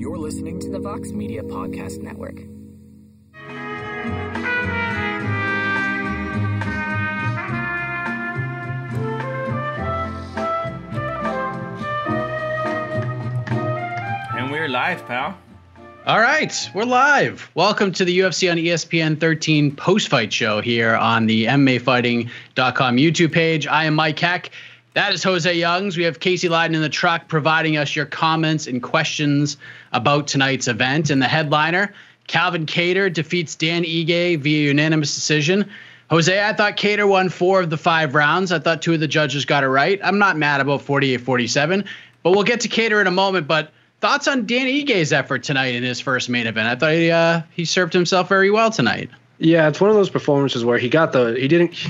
You're listening to the Vox Media Podcast Network. And we're live, pal. All right, we're live. Welcome to the UFC on ESPN 13 post-fight show here on the MMAfighting.com YouTube page. I am Mike Heck. That is Jose Youngs. We have Casey Lyden in the truck providing us your comments and questions about tonight's event. And the headliner, Calvin Kattar defeats Dan Ige via unanimous decision. Jose, I thought Kattar won 4 of the 5 rounds. I thought 2 of the judges got it right. I'm not mad about 48-47, but we'll get to Kattar in a moment. But thoughts on Dan Ige's effort tonight in his first main event? I thought he served himself very well tonight. Yeah, it's one of those performances where we talked about this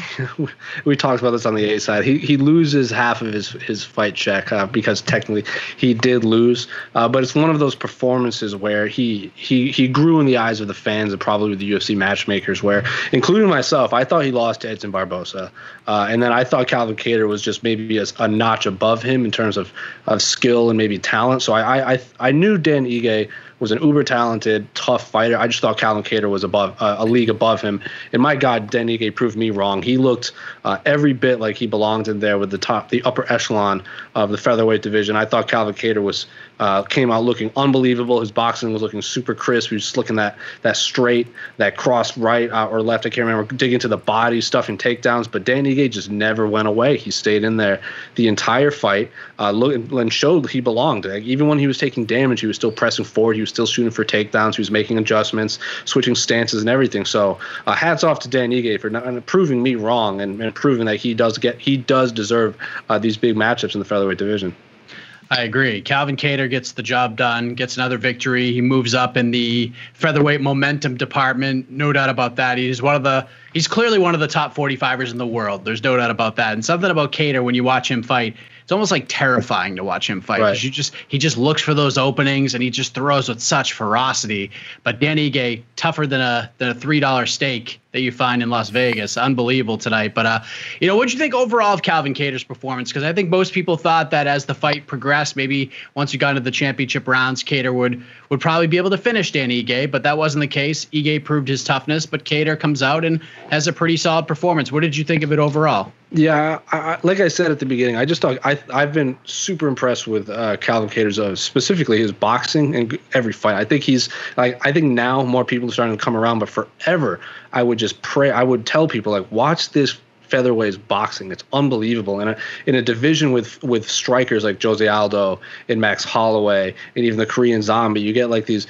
on the A side. He loses half of his fight check because technically he did lose. But it's one of those performances where he grew in the eyes of the fans and probably the UFC matchmakers, where, including myself, I thought he lost to Edson Barbosa. And then I thought Calvin Kattar was just maybe a notch above him in terms of skill and maybe talent. So I knew Dan Ige was an uber-talented, tough fighter. I just thought Calvin Kattar was a league above him. And my God, Dan Ige proved me wrong. He looked every bit like he belonged in there with the upper echelon of the featherweight division. I thought Calvin Kattar came out looking unbelievable. His boxing was looking super crisp. He was just looking that straight, that cross right or left, I can't remember, digging to the body, stuffing takedowns. But Dan Ige just never went away. He stayed in there the entire fight and showed he belonged. Like, even when he was taking damage, he was still pressing forward. He was still shooting for takedowns. He was making adjustments, switching stances and everything. So hats off to Dan Ige for proving me wrong and proving that he does deserve these big matchups in the featherweight division. I agree. Calvin Kattar gets the job done, gets another victory. He moves up in the featherweight momentum department. No doubt about that. He's clearly one of the top 45ers in the world. There's no doubt about that. And something about Kattar, when you watch him fight, it's almost like terrifying to watch him fight. Right. 'Cause he just looks for those openings and he just throws with such ferocity. But Dan Ige, tougher than a $3 steak that you find in Las Vegas. Unbelievable tonight. But, what'd you think overall of Calvin Kattar's performance? Because I think most people thought that as the fight progressed, maybe once you got into the championship rounds, Kattar would probably be able to finish Dan Ige, but that wasn't the case. Ige proved his toughness, but Kattar comes out and has a pretty solid performance. What did you think of it overall? Yeah, like I said at the beginning, I just thought I've been super impressed with Calvin Kattar's, specifically his boxing and every fight. I think I think now more people are starting to come around, but forever I would just pray. I would tell people, like, watch this featherweight's boxing. It's unbelievable. And in a division with strikers like Jose Aldo and Max Holloway and even the Korean Zombie, you get like these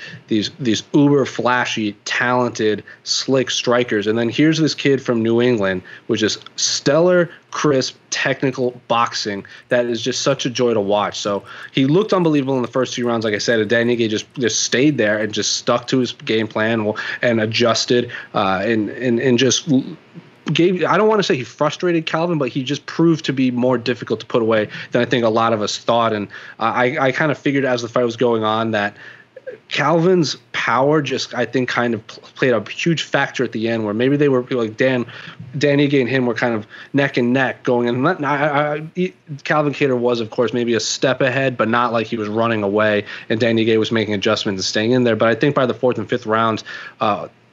uber flashy, talented, slick strikers. And then here's this kid from New England with just stellar, crisp, technical boxing that is just such a joy to watch. So he looked unbelievable in the first 2 rounds, like I said, and Dan Ige just stayed there and just stuck to his game plan and adjusted and just gave, I don't want to say he frustrated Calvin, but he just proved to be more difficult to put away than I think a lot of us thought. And I kind of figured as the fight was going on that Calvin's power just, I think, kind of played a huge factor at the end, where maybe they were like Dan Ige and him were kind of neck and neck going in. Calvin Kattar was, of course, maybe a step ahead, but not like he was running away, and Dan Ige was making adjustments and staying in there. But I think by the 4th and 5th rounds,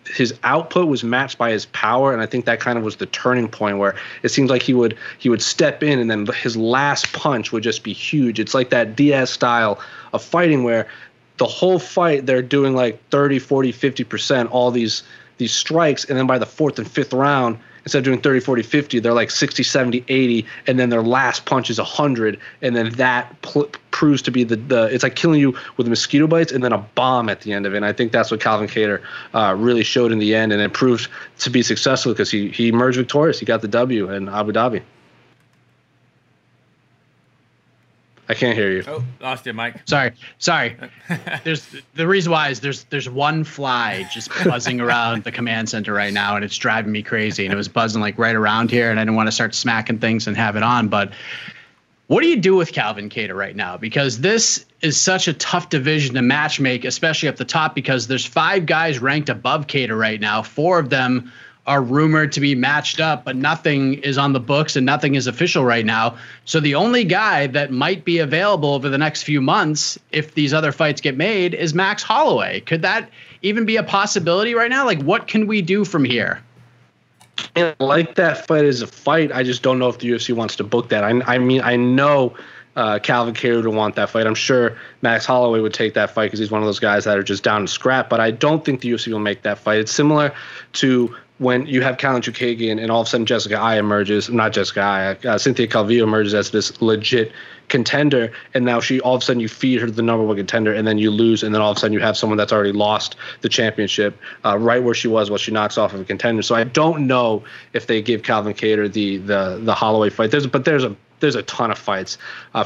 his output was matched by his power, and I think that kind of was the turning point, where it seems like he would step in, and then his last punch would just be huge. It's like that Diaz style of fighting where the whole fight they're doing like 30, 40, 50%, all these strikes, and then by the 4th and 5th round, instead of doing 30, 40, 50, they're like 60, 70, 80, and then their last punch is 100, and then that proves to be it's like killing you with mosquito bites and then a bomb at the end of it. And I think that's what Calvin Kattar really showed in the end, and it proved to be successful because he emerged victorious. He got the W in Abu Dhabi. I can't hear you. Oh, lost it, Mike. Sorry. The reason why is there's one fly just buzzing around the command center right now, and it's driving me crazy. And it was buzzing like right around here, and I didn't want to start smacking things and have it on. But what do you do with Calvin Kattar right now? Because this is such a tough division to matchmake, especially up the top, because there's 5 guys ranked above Kattar right now. 4 of them are rumored to be matched up, but nothing is on the books and nothing is official right now. So the only guy that might be available over the next few months, if these other fights get made, is Max Holloway. Could that even be a possibility right now? Like, what can we do from here? I like that fight as a fight. I just don't know if the UFC wants to book that. I mean, I know Calvin Kattar would want that fight. I'm sure Max Holloway would take that fight because he's one of those guys that are just down to scrap. But I don't think the UFC will make that fight. It's similar to when you have Calvin Kattar and all of a sudden Jessica Ai emerges. Not Jessica Ai. Cynthia Calvillo emerges as this legit contender, and now she all of a sudden you feed her the number one contender, and then you lose, and then all of a sudden you have someone that's already lost the championship right where she was while she knocks off of a contender. So I don't know if they give Calvin Kattar the Holloway fight. There's a ton of fights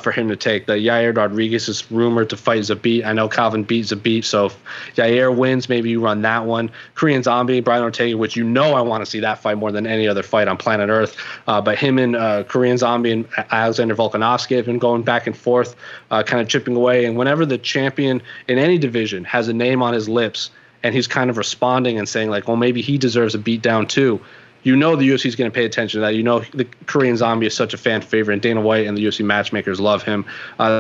for him to take. The Yair Rodriguez is rumored to fight Zabit. I know Calvin beat Zabit, so if Yair wins, maybe you run that one. Korean Zombie, Brian Ortega, which you know I want to see that fight more than any other fight on planet Earth. But him and Korean Zombie and Alexander Volkanovski have been going back and forth, kind of chipping away. And whenever the champion in any division has a name on his lips and he's kind of responding and saying, like, well, maybe he deserves a beatdown too, you know the UFC is going to pay attention to that. You know the Korean Zombie is such a fan favorite, and Dana White and the UFC matchmakers love him.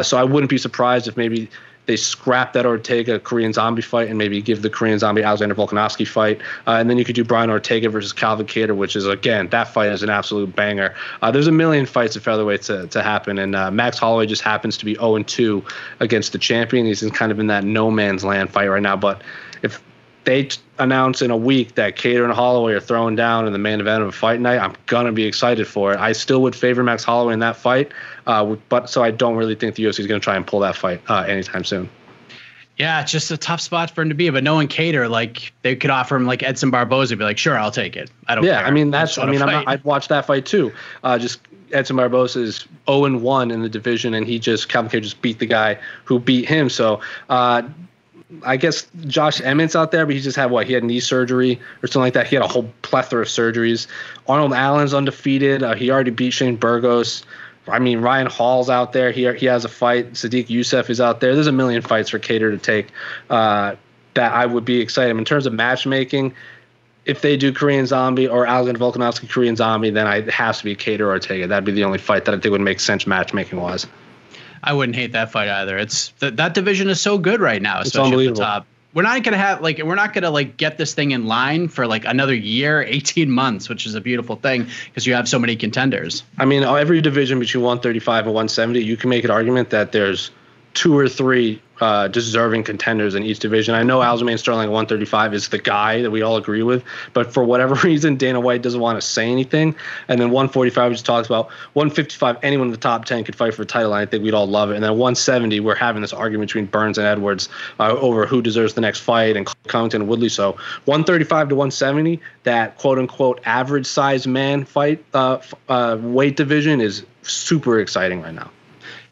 So I wouldn't be surprised if maybe they scrap that Ortega-Korean Zombie fight and maybe give the Korean Zombie-Alexander Volkanovski fight. And then you could do Brian Ortega versus Calvin Kattar, which is, again, that fight is an absolute banger. There's a million fights at featherweight to happen, and Max Holloway just happens to be 0-2 against the champion. He's kind of in that no-man's-land fight right now, but if they announce in a week that Kattar and Holloway are throwing down in the main event of a fight night, I'm going to be excited for it. I still would favor Max Holloway in that fight, but so I don't really think the UFC is going to try and pull that fight anytime soon. Yeah, it's just a tough spot for him to be. But knowing Kattar, like, they could offer him like Edson Barbosa, be like, sure, I'll take it. I don't care. Yeah, I mean, I'd watch that fight too. Just Edson Barbosa is 0-1 in the division, and Calvin Kattar just beat the guy who beat him. So, I guess Josh Emmett's out there, but he just had he had knee surgery or something like that. He had a whole plethora of surgeries. Arnold Allen's undefeated. He already beat Shane Burgos. I mean, Ryan Hall's out there. He has a fight. Sadiq Youssef is out there. There's a million fights for Kattar to take that I would be excited. In terms of matchmaking, if they do Korean Zombie or Alexander Volkanovski Korean Zombie, then it has to be Kattar or Ortega. That'd be the only fight that I think would make sense matchmaking-wise. I wouldn't hate that fight either. It's that division is so good right now, especially at the top. We're not gonna have get this thing in line for like another year, 18 months, which is a beautiful thing because you have so many contenders. I mean, every division between 135 and 170, you can make an argument that there's two or three deserving contenders in each division. I know Aljamain Sterling at 135 is the guy that we all agree with, but for whatever reason, Dana White doesn't want to say anything. And then 145, we just talked about. 155, anyone in the top 10 could fight for a title, and I think we'd all love it. And then 170, we're having this argument between Burns and Edwards over who deserves the next fight, and Covington and Woodley. So 135 to 170, that quote-unquote average-sized man fight weight division is super exciting right now.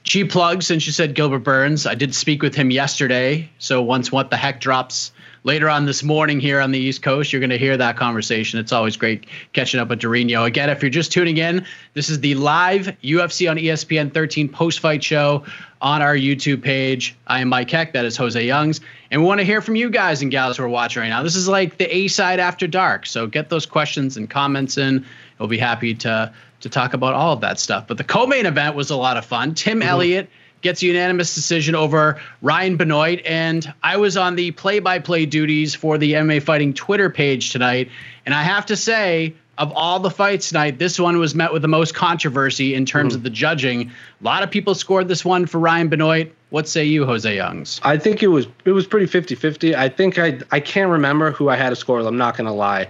She plugs, since you said Gilbert Burns, I did speak with him yesterday. So once What the Heck drops later on this morning here on the East Coast, you're going to hear that conversation. It's always great catching up with Dorino. Again, if you're just tuning in, this is the live UFC on ESPN 13 post-fight show on our YouTube page. I am Mike Heck. That is Jose Youngs. And we want to hear from you guys and gals who are watching right now. This is like the A-side after dark. So get those questions and comments in. We'll be happy to talk about all of that stuff. But the co-main event was a lot of fun. Tim Elliott gets a unanimous decision over Ryan Benoit. And I was on the play-by-play duties for the MMA Fighting Twitter page tonight. And I have to say, of all the fights tonight, this one was met with the most controversy in terms of the judging. A lot of people scored this one for Ryan Benoit. What say you, Jose Youngs? I think it was pretty 50-50. I think I can't remember who I had to score. I'm not going to lie,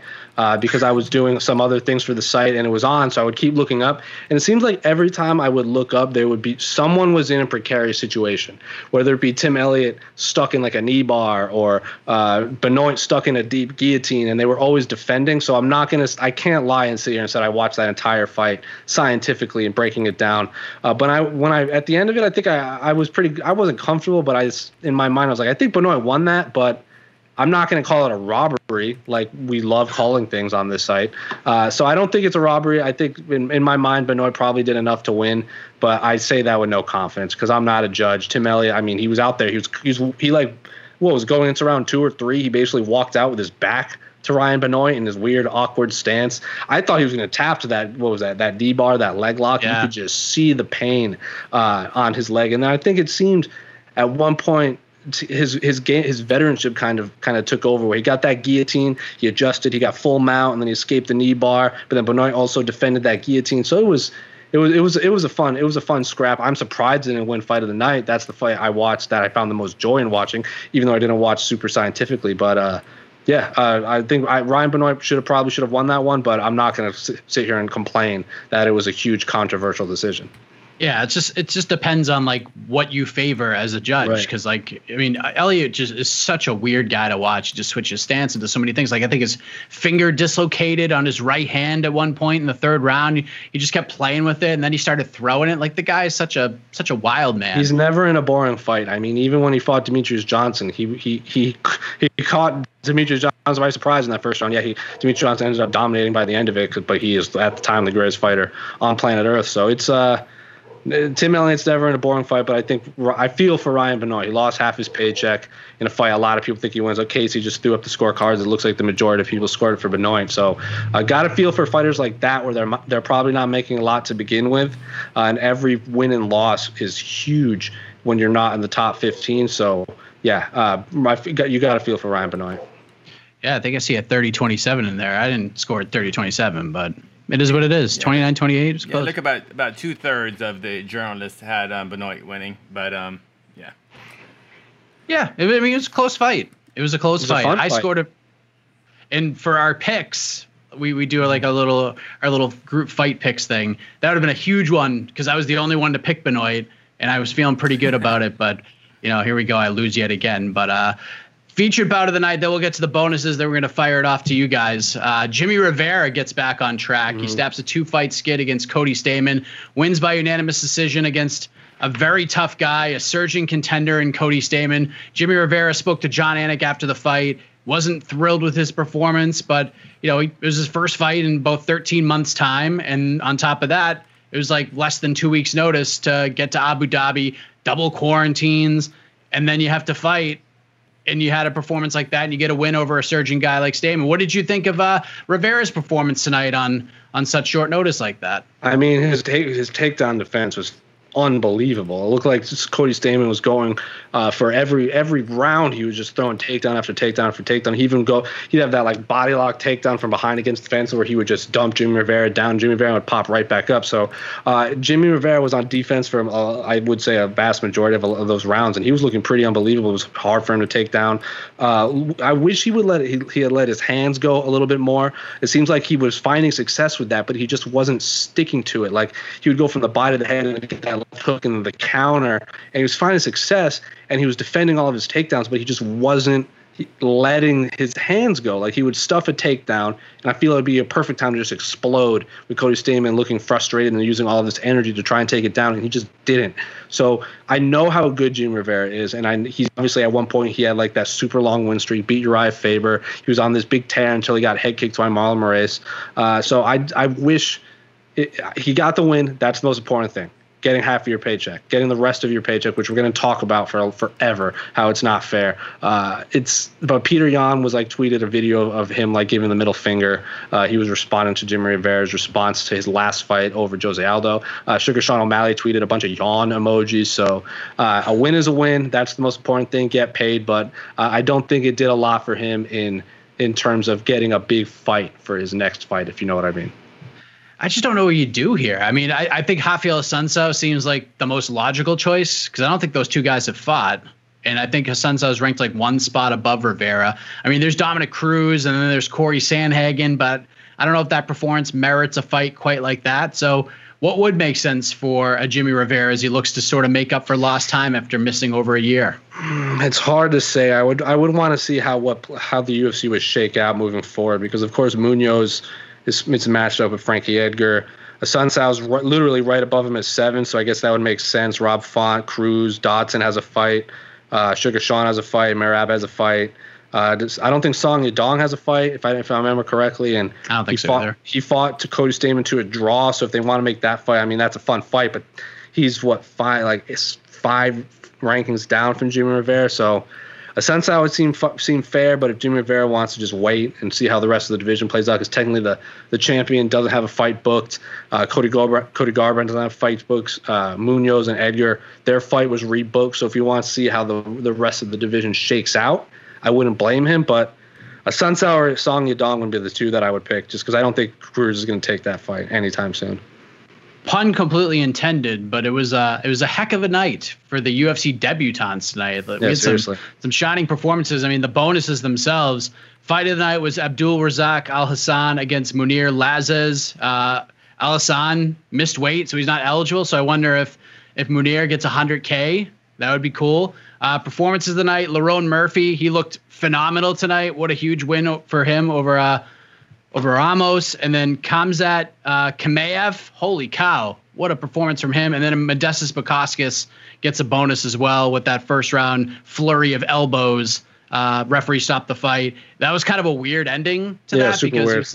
because I was doing some other things for the site and it was on, so I would keep looking up. And it seems like every time I would look up, there would be someone was in a precarious situation, whether it be Tim Elliott stuck in like a knee bar or Benoit stuck in a deep guillotine, and they were always defending. So I can't lie and sit here and say I watched that entire fight scientifically and breaking it down. But when I at the end of it, I think I was pretty. I wasn't comfortable, but in my mind, I was like, I think Benoit won that, but I'm not going to call it a robbery like we love calling things on this site. So I don't think it's a robbery. I think in my mind, Benoit probably did enough to win, but I say that with no confidence because I'm not a judge. Tim Elliott, I mean, he was out there. He was going into round 2 or 3. He basically walked out with his back to Ryan Benoit in his weird, awkward stance. I thought he was going to tap to that, what was that, that D-bar, that leg lock. Yeah. You could just see the pain on his leg. And I think it seemed at one point his game, his veteranship kind of took over, where he got that guillotine, he adjusted, he got full mount, and then he escaped the knee bar. But then Benoit also defended that guillotine. So it was a fun scrap. I'm surprised it didn't win fight of the night. That's the fight I watched that I found the most joy in watching, even though I didn't watch super scientifically. But I think Ryan Benoit should have won that one. But I'm not going to sit here and complain that it was a huge controversial decision. Yeah, it just depends on like what you favor as a judge, because right. Like I mean, Elliott just is such a weird guy to watch. He just switches stance into so many things. Like I think his finger dislocated on his right hand at one point in the third round. He just kept playing with it, and then he started throwing it. Like the guy is such a wild man. He's never in a boring fight. I mean, even when he fought Demetrius Johnson, he caught Demetrius Johnson by surprise in that first round. Yeah, Demetrius Johnson ended up dominating by the end of it, but he is at the time the greatest fighter on planet Earth. So it's Tim Elliott's never in a boring fight, but I feel for Ryan Benoit. He lost half his paycheck in a fight a lot of people think he wins. Okay, so he just threw up the scorecards. It looks like the majority of people scored for Benoit. So I got to feel for fighters like that, where they're probably not making a lot to begin with, and every win and loss is huge when you're not in the top 15. So yeah, you got to feel for Ryan Benoit. Yeah, I think I see a 30-27 in there. I didn't score 30-27, but it is what it is. 29-28 is close. Yeah, look, about 2/3 of the journalists had Benoit winning, but yeah. Yeah, I mean, it was a close fight. It was a close fight. I scored a – and for our picks, we do like our little group fight picks thing. That would have been a huge one because I was the only one to pick Benoit, and I was feeling pretty good about it. But, you know, here we go. I lose yet again. But featured bout of the night, then we'll get to the bonuses, then we're going to fire it off to you guys. Jimmy Rivera gets back on track. He snaps a two-fight skid against Cody Stamann, wins by unanimous decision against a very tough guy, a surging contender in Cody Stamann. Jimmy Rivera spoke to John Anik after the fight, wasn't thrilled with his performance, but you know it was his first fight in about 13 months' time, and on top of that, it was like less than 2 weeks' notice to get to Abu Dhabi, double quarantines, and then you have to fight. And you had a performance like that, and you get a win over a surging guy like Stamann. What did you think of Rivera's performance tonight on such short notice like that? I mean, his takedown defense was unbelievable. It looked like Cody Stamann was going for every round. He was just throwing takedown after takedown after takedown. He'd have that like body lock takedown from behind against the fence, where he would just dump Jimmy Rivera down. Jimmy Rivera would pop right back up. So Jimmy Rivera was on defense for I would say a vast majority of those rounds, and he was looking pretty unbelievable. It was hard for him to take down. I wish he had let his hands go a little bit more. It seems like he was finding success with that, but he just wasn't sticking to it. Like he would go from the body to the head and get that left hook and the counter, and he was finding success, and he was defending all of his takedowns, but he just wasn't letting his hands go. Like he would stuff a takedown, and I feel it would be a perfect time to just explode with Cody Stamann looking frustrated and using all of this energy to try and take it down, and he just didn't. So I know how good Jimmy Rivera is, and he's obviously at one point he had like that super long win streak, beat Uriah Faber. He was on this big tear until he got head kicked by Marlon Moraes. So I wish he got the win. That's the most important thing. Getting half of your paycheck, getting the rest of your paycheck, which we're going to talk about for forever, how it's not fair. But Peter Yan was like tweeted a video of him like giving the middle finger. He was responding to Jimmy Rivera's response to his last fight over Jose Aldo. Sugar Sean O'Malley tweeted a bunch of yawn emojis. So a win is a win. That's the most important thing. Get paid. But I don't think it did a lot for him in terms of getting a big fight for his next fight, if you know what I mean. I just don't know what you do here. I mean, I think Rafael Assunção seems like the most logical choice because I don't think those two guys have fought. And I think Assunção is ranked like one spot above Rivera. I mean, there's Dominic Cruz and then there's Corey Sandhagen, but I don't know if that performance merits a fight quite like that. So what would make sense for a Jimmy Rivera as he looks to sort of make up for lost time after missing over a year? It's hard to say. I would want to see how the UFC would shake out moving forward because, of course, Munoz – it's matched up with Frankie Edgar. Assuncão's literally right above him at 7, so I guess that would make sense. Rob Font, Cruz, Dodson has a fight. Sugar Sean has a fight. Merab has a fight. I don't think Song Yadong has a fight, if I remember correctly. And I don't think so either. He fought to Cody Stamann to a draw, so if they want to make that fight, I mean, that's a fun fight, but he's, it's five rankings down from Jimmy Rivera, so Assunção would seem fair, but if Jimmy Rivera wants to just wait and see how the rest of the division plays out, because technically the champion doesn't have a fight booked. Cody Garbrandt doesn't have fights booked. Munoz and Edgar, their fight was rebooked. So if you want to see how the rest of the division shakes out, I wouldn't blame him. But Assunção or Song Yadong would be the two that I would pick, just because I don't think Cruz is going to take that fight anytime soon. Pun completely intended, but it was a heck of a night for the UFC debutants tonight. We had some shining performances. I mean, the bonuses themselves. Fight of the night was Abdul Razak Al Hassan against Munir Lazzez. Al Hassan missed weight, so he's not eligible. So I wonder if Munir gets 100K, that would be cool. Performances of the night: Lerone Murphy. He looked phenomenal tonight. What a huge win for him over Ramos, and then Khamzat Chimaev. Holy cow, what a performance from him. And then Modestas Bukauskas gets a bonus as well with that first round flurry of elbows. Referee stopped the fight. That was kind of a weird ending to that. Super weird.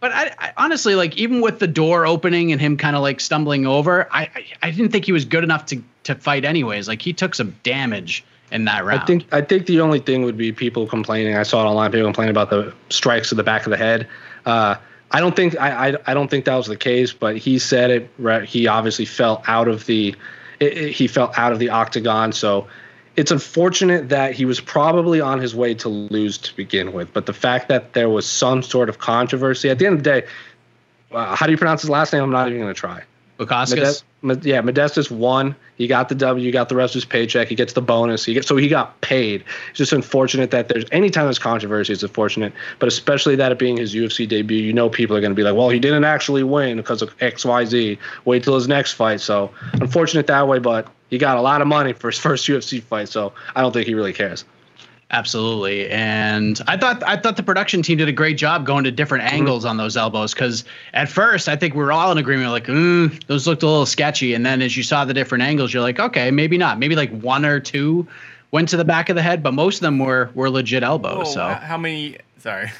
But I honestly, like, even with the door opening and him kind of like stumbling over, I didn't think he was good enough to fight anyways. Like, he took some damage in that round. I think the only thing would be people complaining. I saw it online, people complaining about the strikes to the back of the head. I don't think that was the case, but he said it right. He obviously fell out of the octagon. So it's unfortunate that he was probably on his way to lose to begin with, but the fact that there was some sort of controversy at the end of the day, how do you pronounce his last name? I'm not even going to try. Bukauskas. Modestas won. He got the W. He got the rest of his paycheck. He gets the bonus. So he got paid. It's just unfortunate that there's any time there's controversy, it's unfortunate. But especially that it being his UFC debut, you know, people are going to be like, well, he didn't actually win because of X, Y, Z. Wait till his next fight. So unfortunate that way, but he got a lot of money for his first UFC fight. So I don't think he really cares. Absolutely. And I thought the production team did a great job going to different angles on those elbows, because at first I think we were all in agreement, like, those looked a little sketchy. And then as you saw the different angles, you're like, okay, maybe not. Maybe like one or two went to the back of the head, but most of them were legit elbows. Oh, so how many? Sorry,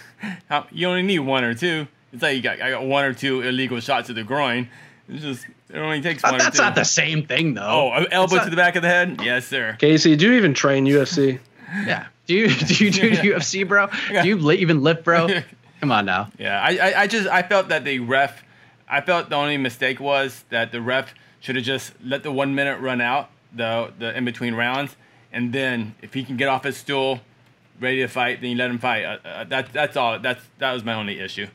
you only need one or two. It's like I got one or two illegal shots to the groin. It's just, it only takes one. That's not the same thing, though. Oh, elbow to the back of the head? Yes, sir. Casey, do you even train UFC? Yeah. Do you do UFC, bro? Do you even lift, bro? Come on now. Yeah, I felt that the only mistake was that the ref should have just let the 1 minute run out, the in between rounds, and then if he can get off his stool, ready to fight, then you let him fight. That's all. That was my only issue.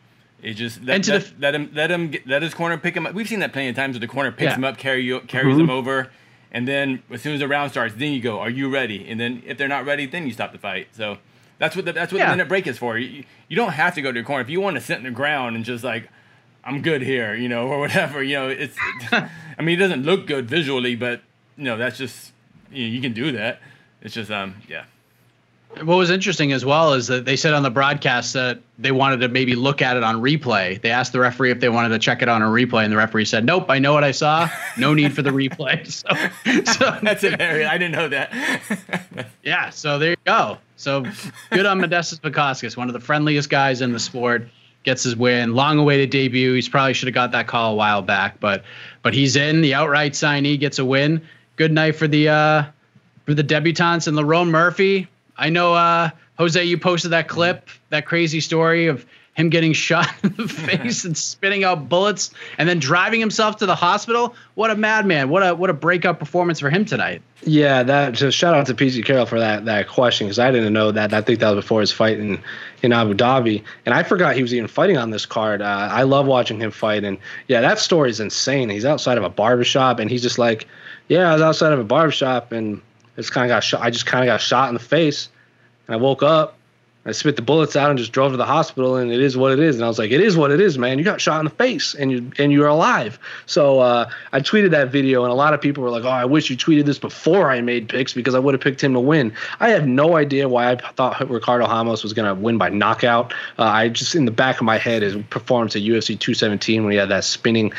It just let his corner pick him up. We've seen that plenty of times where the corner picks him up, carries him over. And then as soon as the round starts, then you go, are you ready? And then if they're not ready, then you stop the fight. So that's what the minute break is for. You don't have to go to your corner. If you want to sit in the ground and just like, I'm good here, you know, or whatever, you know, it's, I mean, it doesn't look good visually, but you know, that's just, you know, you can do that. It's just, yeah. What was interesting as well is that they said on the broadcast that they wanted to maybe look at it on replay. They asked the referee if they wanted to check it on a replay, and the referee said, nope, I know what I saw. No need for the replay. So that's an area. I didn't know that. Yeah, so there you go. So good on Modestas Bukauskas, one of the friendliest guys in the sport. Gets his win, long-awaited debut. He's probably should have got that call a while back, but he's in. The outright signee gets a win. Good night for the debutants. And Lerone Murphy, I know, Jose, you posted that clip, that crazy story of him getting shot in the face and spitting out bullets and then driving himself to the hospital. What a madman. What a breakout performance for him tonight. Yeah, that just shout out to PG Carroll for that question, because I didn't know that. I think that was before his fight in Abu Dhabi. And I forgot he was even fighting on this card. I love watching him fight. And, yeah, that story is insane. He's outside of a barbershop, and he's just like, yeah, I was outside of a barbershop, and I just kind of got shot in the face, and I woke up, I spit the bullets out, and just drove to the hospital, and it is what it is. And I was like, it is what it is, man. You got shot in the face, and you're alive. So I tweeted that video, and a lot of people were like, oh, I wish you tweeted this before I made picks, because I would have picked him to win. I have no idea why I thought Ricardo Ramos was going to win by knockout. I just, in the back of my head, his performance at UFC 217 when he had that spinning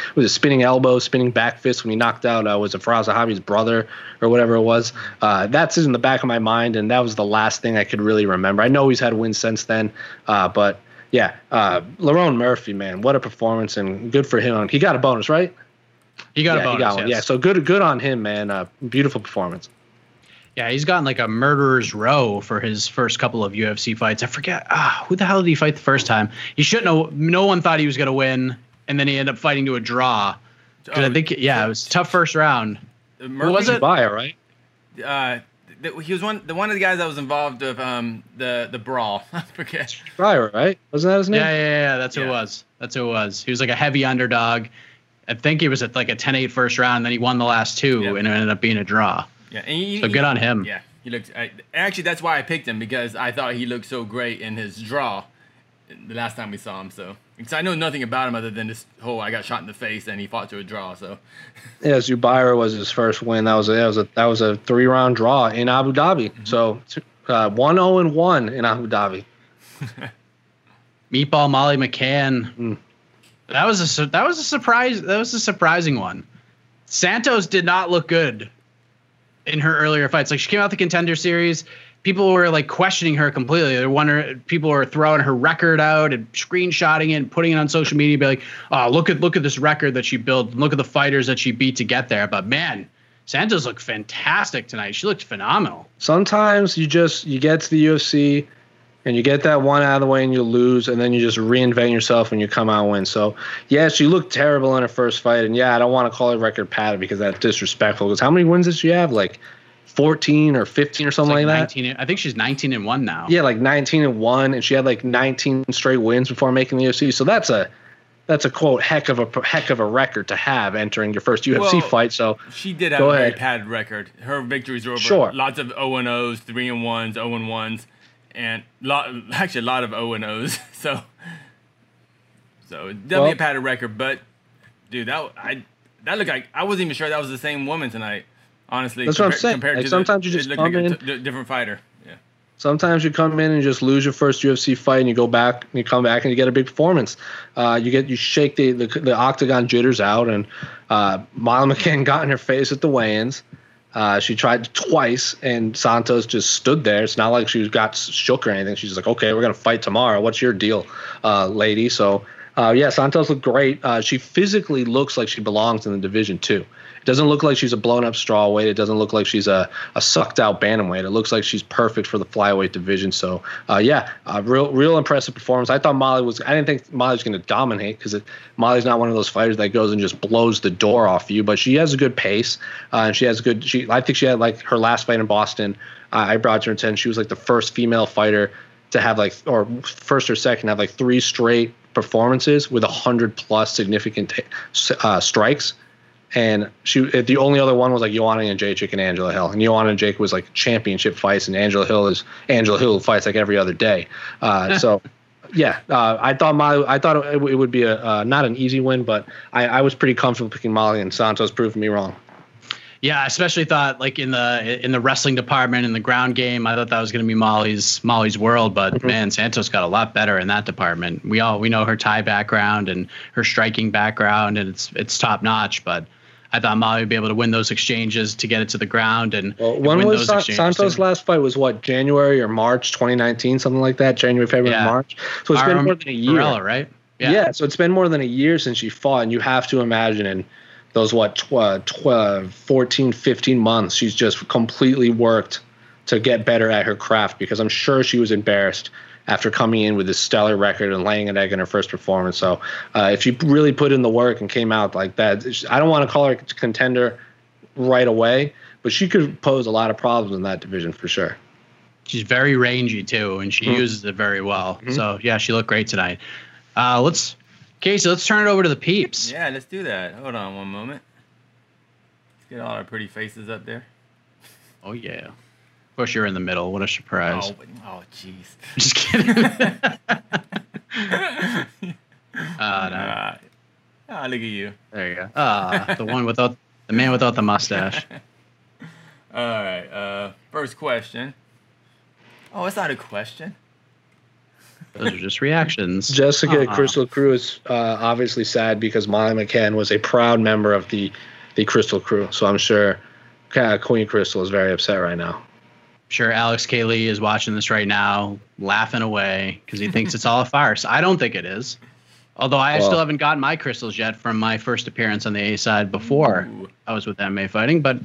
elbow, spinning back fist when he knocked out was Afra Zahabi's brother, or whatever it was. That's in the back of my mind, and that was the last thing I could really remember. I know he's had wins since then, but yeah, Lerone Murphy, man, what a performance, and good for him. He got a bonus, right? He got a bonus, yes. Yeah, so good on him, man. Beautiful performance. Yeah, he's gotten like a murderer's row for his first couple of UFC fights. I forget who the hell did he fight the first time? He shouldn't have. No one thought he was going to win, and then he ended up fighting to a draw. Because I think, yeah, it was a tough first round. Who was it? Buyer, right? He was one of the guys that was involved with the brawl. I forget. Pryor, right? Wasn't that his name? Yeah. That's who it was. That's who it was. He was like a heavy underdog. I think he was at like a 10-8 first round. Then he won the last two, and it ended up being a draw. Yeah, and so good on him. Yeah, he looks. Actually, that's why I picked him, because I thought he looked so great in his draw the last time we saw him. So, because I know nothing about him other than this whole I got shot in the face and he fought to a draw. So, yeah, Zubair was his first win. That was a 3-round draw in Abu Dhabi. Mm-hmm. So 1-0-1 in Abu Dhabi. Meatball Molly McCann. Mm. That was a surprise. That was a surprising one. Santos did not look good in her earlier fights. Like, she came out the Contender Series, people were like questioning her completely. They wonder, people were throwing her record out and screenshotting it and putting it on social media, be like, "Oh, look at this record that she built. Look at the fighters that she beat to get there." But man, Santos looked fantastic tonight. She looked phenomenal. Sometimes you get to the UFC and you get that one out of the way and you lose, and then you just reinvent yourself and you come out and win. So, yeah, she looked terrible in her first fight. And, yeah, I don't want to call it record padded because that's disrespectful. Because how many wins did she have? Like 14 or 15 or something like 19, that? I think she's 19-1 now. Yeah, like 19-1. And she had like 19 straight wins before making the UFC. So that's a quote, heck of a record to have entering your first UFC fight. So she did have a very padded record. Her victories were over. Sure. Lots of 0-0s, 3-1s, 0-1s. And actually a lot of 0-0s, so definitely a padded record. But dude, that looked like, I wasn't even sure that was the same woman tonight. Honestly, that's what I'm saying. Compared like to sometimes you just come in a different fighter. Yeah. Sometimes you come in and just lose your first UFC fight, and you go back, and you come back, and you get a big performance. You shake the octagon jitters out, and Molly McCann got in her face at the weigh-ins. She tried twice, and Santos just stood there. It's not like she got shook or anything. She's like, okay, we're going to fight tomorrow. What's your deal, lady? So, yeah, Santos looked great. She physically looks like she belongs in the division, too. It doesn't look like she's a blown-up strawweight. It doesn't look like she's a sucked-out bantamweight. It looks like she's perfect for the flyweight division. So, real impressive performance. I didn't think Molly was going to dominate, because Molly's not one of those fighters that goes and just blows the door off you. But she has a good pace, and she has a good. I think she had like her last fight in Boston. I brought to her attention. She was like the first female fighter to have like, or first or second, have like 3 straight performances with 100+ significant strikes. And the only other one was like Joanna and Jacek and Angela Hill. And Joanna and Jacek was like championship fights, and Angela Hill fights like every other day. So, yeah, I thought it would be not an easy win, but I was pretty comfortable picking Molly, and Santos proved me wrong. Yeah, I especially thought like in the wrestling department, in the ground game, I thought that was going to be Molly's world. But man, Santos got a lot better in that department. We know her Thai background and her striking background, and it's top notch. But I thought Molly would be able to win those exchanges to get it to the ground. And when was Santos' last fight? Was what, January or March 2019, something like that? January, February, March. So it's been more than a year, right? Yeah. So it's been more than a year since she fought, and you have to imagine and. Those, 14, 15 months, she's just completely worked to get better at her craft, because I'm sure she was embarrassed after coming in with this stellar record and laying an egg in her first performance. So if she really put in the work and came out like that, I don't want to call her a contender right away, but she could pose a lot of problems in that division for sure. She's very rangy, too, and she uses it very well. Mm-hmm. So, yeah, she looked great tonight. Casey, let's turn it over to the peeps. Yeah, let's do that. Hold on one moment. Let's get all our pretty faces up there. Oh, yeah. Of course, you're in the middle. What a surprise. Oh, jeez. Just kidding. Oh, look at you. There you go. The man without the mustache. All right. First question. Oh, it's not a question. Those are just reactions. Jessica Crystal Crew is obviously sad because Molly McCann was a proud member of the Crystal Crew. So I'm sure Queen Crystal is very upset right now. I'm sure Alex Kaley is watching this right now, laughing away because he thinks it's all a farce. I don't think it is. Although I still haven't gotten my crystals yet from my first appearance on the A side before I was with MMA fighting. But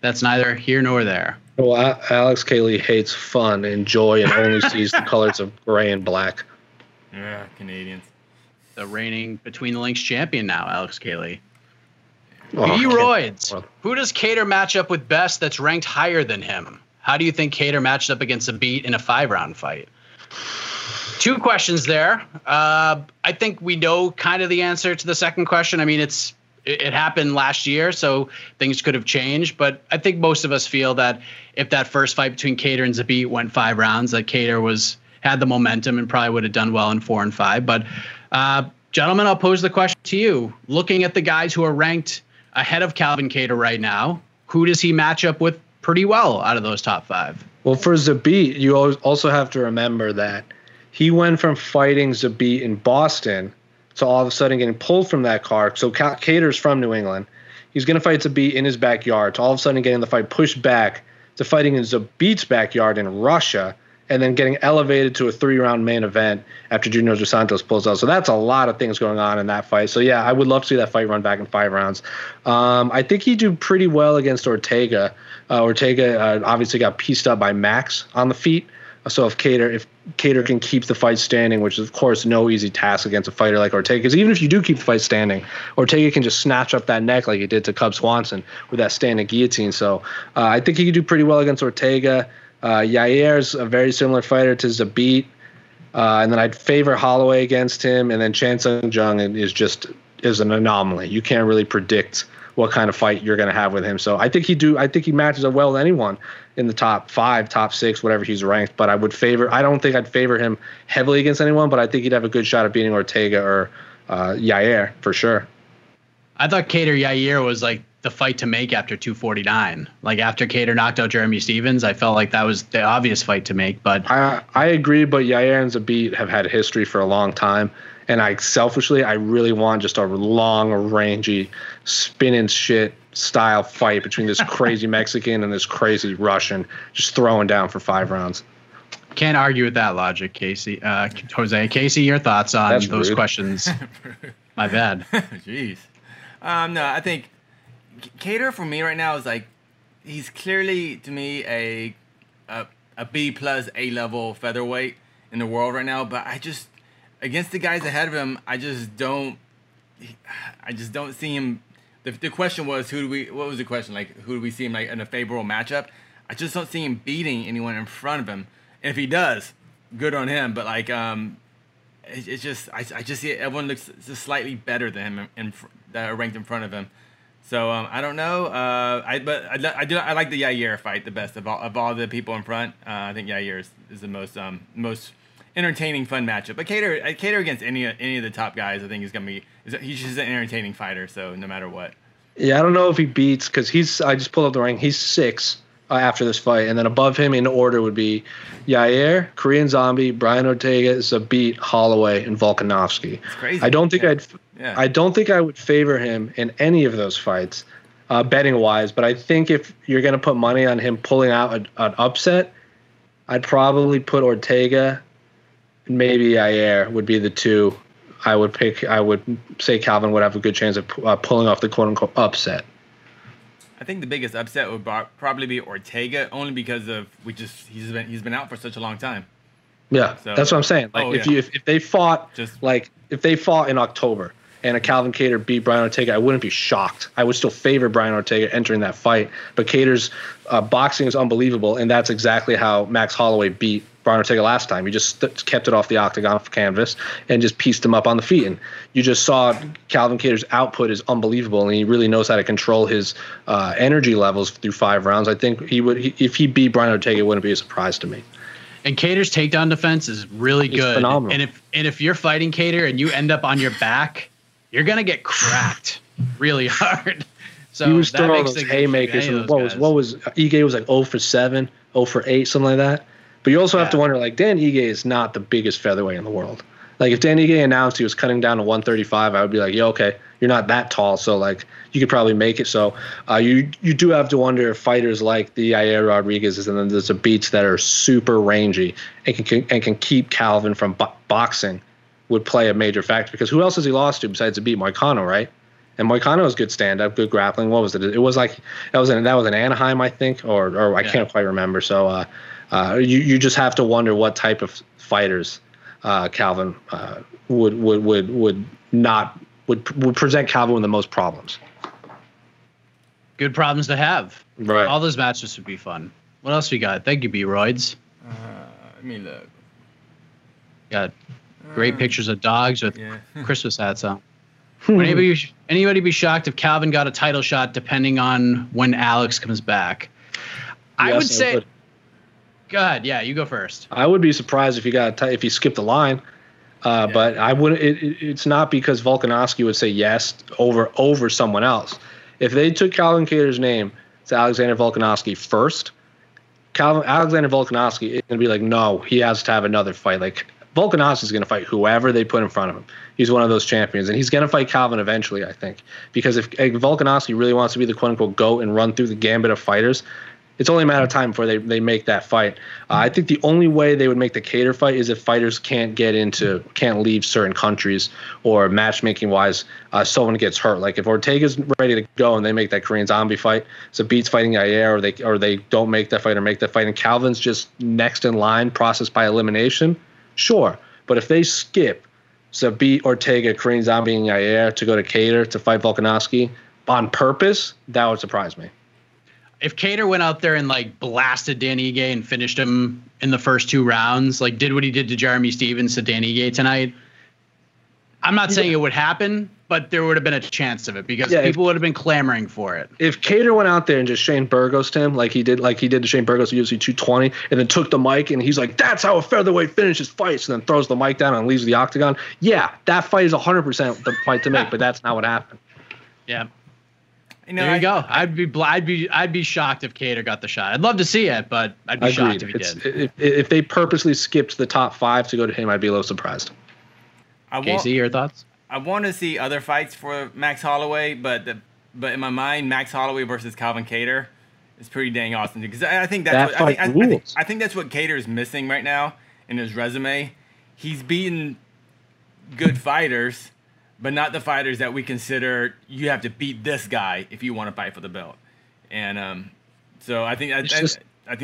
that's neither here nor there. Well, Alex Kaley hates fun and joy and only sees the colors of gray and black. Yeah, Canadians. The reigning Between the Links champion now, Alex Kaley. Oh, B-Roids, who does Kattar match up with best that's ranked higher than him? How do you think Kattar matched up against Zabit in a 5-round fight? Two questions there. I think we know kind of the answer to the second question. I mean, it happened last year, so things could have changed. But I think most of us feel that if that first fight between Kattar and Zabit went 5 rounds, that Kattar had the momentum and probably would have done well in 4 and 5. But gentlemen, I'll pose the question to you. Looking at the guys who are ranked ahead of Calvin Kattar right now, who does he match up with pretty well out of those top 5? Well, for Zabit, you also have to remember that he went from fighting Zabit in Boston to all of a sudden getting pulled from that card. So Kattar's from New England. He's going to fight Zabit in his backyard to all of a sudden getting the fight pushed back to fighting in Zabit's backyard in Russia, and then getting elevated to a 3-round main event after Junior Dos Santos pulls out. So that's a lot of things going on in that fight. So, yeah, I would love to see that fight run back in 5 rounds. I think he did pretty well against Ortega. Ortega obviously got pieced up by Max on the feet. So if Kattar can keep the fight standing, which is, of course, no easy task against a fighter like Ortega, because even if you do keep the fight standing, Ortega can just snatch up that neck like he did to Cub Swanson with that standing guillotine. So I think he could do pretty well against Ortega. Yair's a very similar fighter to Zabit. And then I'd favor Holloway against him. And then Chan Sung Jung is an anomaly. You can't really predict what kind of fight you're going to have with him. So I think he matches up well with anyone in the top 5, top 6, whatever he's ranked. But I don't think I'd favor him heavily against anyone, but I think he'd have a good shot at beating Ortega or Yair for sure. I thought Kattar Yair was like the fight to make after 249. Like after Kattar knocked out Jeremy Stevens, I felt like that was the obvious fight to make. But I agree, but Yair and Zabit have had history for a long time. And I really want just a long, rangy, spinning shit style fight between this crazy Mexican and this crazy Russian, just throwing down for 5 rounds. Can't argue with that logic, Casey. Jose, Casey, your thoughts on those questions? My bad. Jeez. No, I think Kattar for me right now is like, he's clearly to me a B plus A level featherweight in the world right now, but against the guys ahead of him, I just don't see him. The question was, what was the question? Like, who do we see him like in a favorable matchup? I just don't see him beating anyone in front of him. And if he does, good on him. But like, it's just, I just see it, everyone looks just slightly better than him that are ranked in front of him. So I don't know. I like the Yair fight the best of all the people in front. I think Yair is the most entertaining, fun matchup. But Kattar against any of the top guys, I think is going to be. He's just an entertaining fighter. So no matter what. Yeah, I don't know if he beats because I just pulled up the rank. He's 6 after this fight, and then above him in order would be Yair, Korean Zombie, Brian Ortega, Zabit, Holloway, and Volkanovski. It's crazy. I don't think I would favor him in any of those fights, betting-wise. But I think if you're going to put money on him pulling out an upset, I'd probably put Ortega and maybe Yair would be the two I would pick. I would say Calvin would have a good chance of pulling off the quote-unquote upset. I think the biggest upset would probably be Ortega, only because of he's been out for such a long time. Yeah, so, that's what I'm saying. Like if they fought in October and a Calvin Kattar beat Brian Ortega, I wouldn't be shocked. I would still favor Brian Ortega entering that fight. But Kattar's boxing is unbelievable, and that's exactly how Max Holloway beat Brian Ortega last time. He just kept it off the octagon canvas and just pieced him up on the feet. And you just saw Calvin Kattar's output is unbelievable, and he really knows how to control his energy levels through 5 rounds. I think if he beat Brian Ortega, it wouldn't be a surprise to me. And Kattar's takedown defense is really good. Phenomenal. And if you're fighting Kattar and you end up on your back, you're going to get cracked really hard. So he was throwing those haymakers. Ige was like 0 for 7, 0 for 8, something like that. But you also have to wonder, like, Dan Ige is not the biggest featherweight in the world. Like, if Dan Ige announced he was cutting down to 135, I would be like, yeah, okay, you're not that tall, so, like, you could probably make it. So you do have to wonder if fighters like the Yair Rodriguez's and then there's the Beats that are super rangy and can keep Calvin from boxing would play a major factor, because who else has he lost to besides Zabit Moicano, right? And Moicano's good stand-up, good grappling. What was it? It was like that was in Anaheim, I think, or I can't quite remember. So you just have to wonder what type of fighters Calvin would present Calvin with the most problems. Good problems to have. Right. All those matches would be fun. What else we got? Thank you, B-Roids. Let me look. Got great pictures of dogs with Christmas hats on. Would anybody be shocked if Calvin got a title shot depending on when Alex comes back? I would say. Go ahead. Yeah, you go first. I would be surprised if he skipped the line, but I wouldn't. It's not because Volkanovski would say yes over someone else. If they took Calvin Kattar's name to Alexander Volkanovski first, Alexander Volkanovski is gonna be like, no, he has to have another fight. Like, Volkanovski is going to fight whoever they put in front of him. He's one of those champions, and he's going to fight Calvin eventually, I think, because if Volkanovski really wants to be the quote-unquote GOAT and run through the gambit of fighters, it's only a matter of time before they make that fight. I think the only way they would make the Kattar fight is if fighters can't leave certain countries, or matchmaking-wise, someone gets hurt. Like, if Ortega's ready to go and they make that Korean Zombie fight, so Beats fighting Yair, or they don't make that fight or make that fight, and Calvin's just next in line, processed by elimination, sure. But if they skip Zabit, Ortega, Korean Zombie, and Yair to go to Kattar to fight Volkanovski on purpose, that would surprise me. If Kattar went out there and like blasted Dan Ige and finished him in the first two rounds, like did what he did to Jeremy Stevens to Dan Ige tonight, I'm not saying it would happen, but there would have been a chance of it because people would have been clamoring for it. If Kattar went out there and just Shane Burgos him like he did to Shane Burgos at UFC 220, and then took the mic and he's like, that's how a featherweight finishes fights, and then throws the mic down and leaves the octagon, that fight is 100% the fight to make, but that's not what happened. Yeah. You know, there you go. I'd be shocked if Kattar got the shot. I'd love to see it, but I'd be shocked if he did. If they purposely skipped the top five to go to him, I'd be a little surprised. Casey, your thoughts? I want to see other fights for Max Holloway, but in my mind, Max Holloway versus Calvin Kattar is pretty dang awesome, because I think that's what Kattar is missing right now in his resume. He's beaten good fighters, but not the fighters that we consider you have to beat this guy if you want to fight for the belt. And so I think I think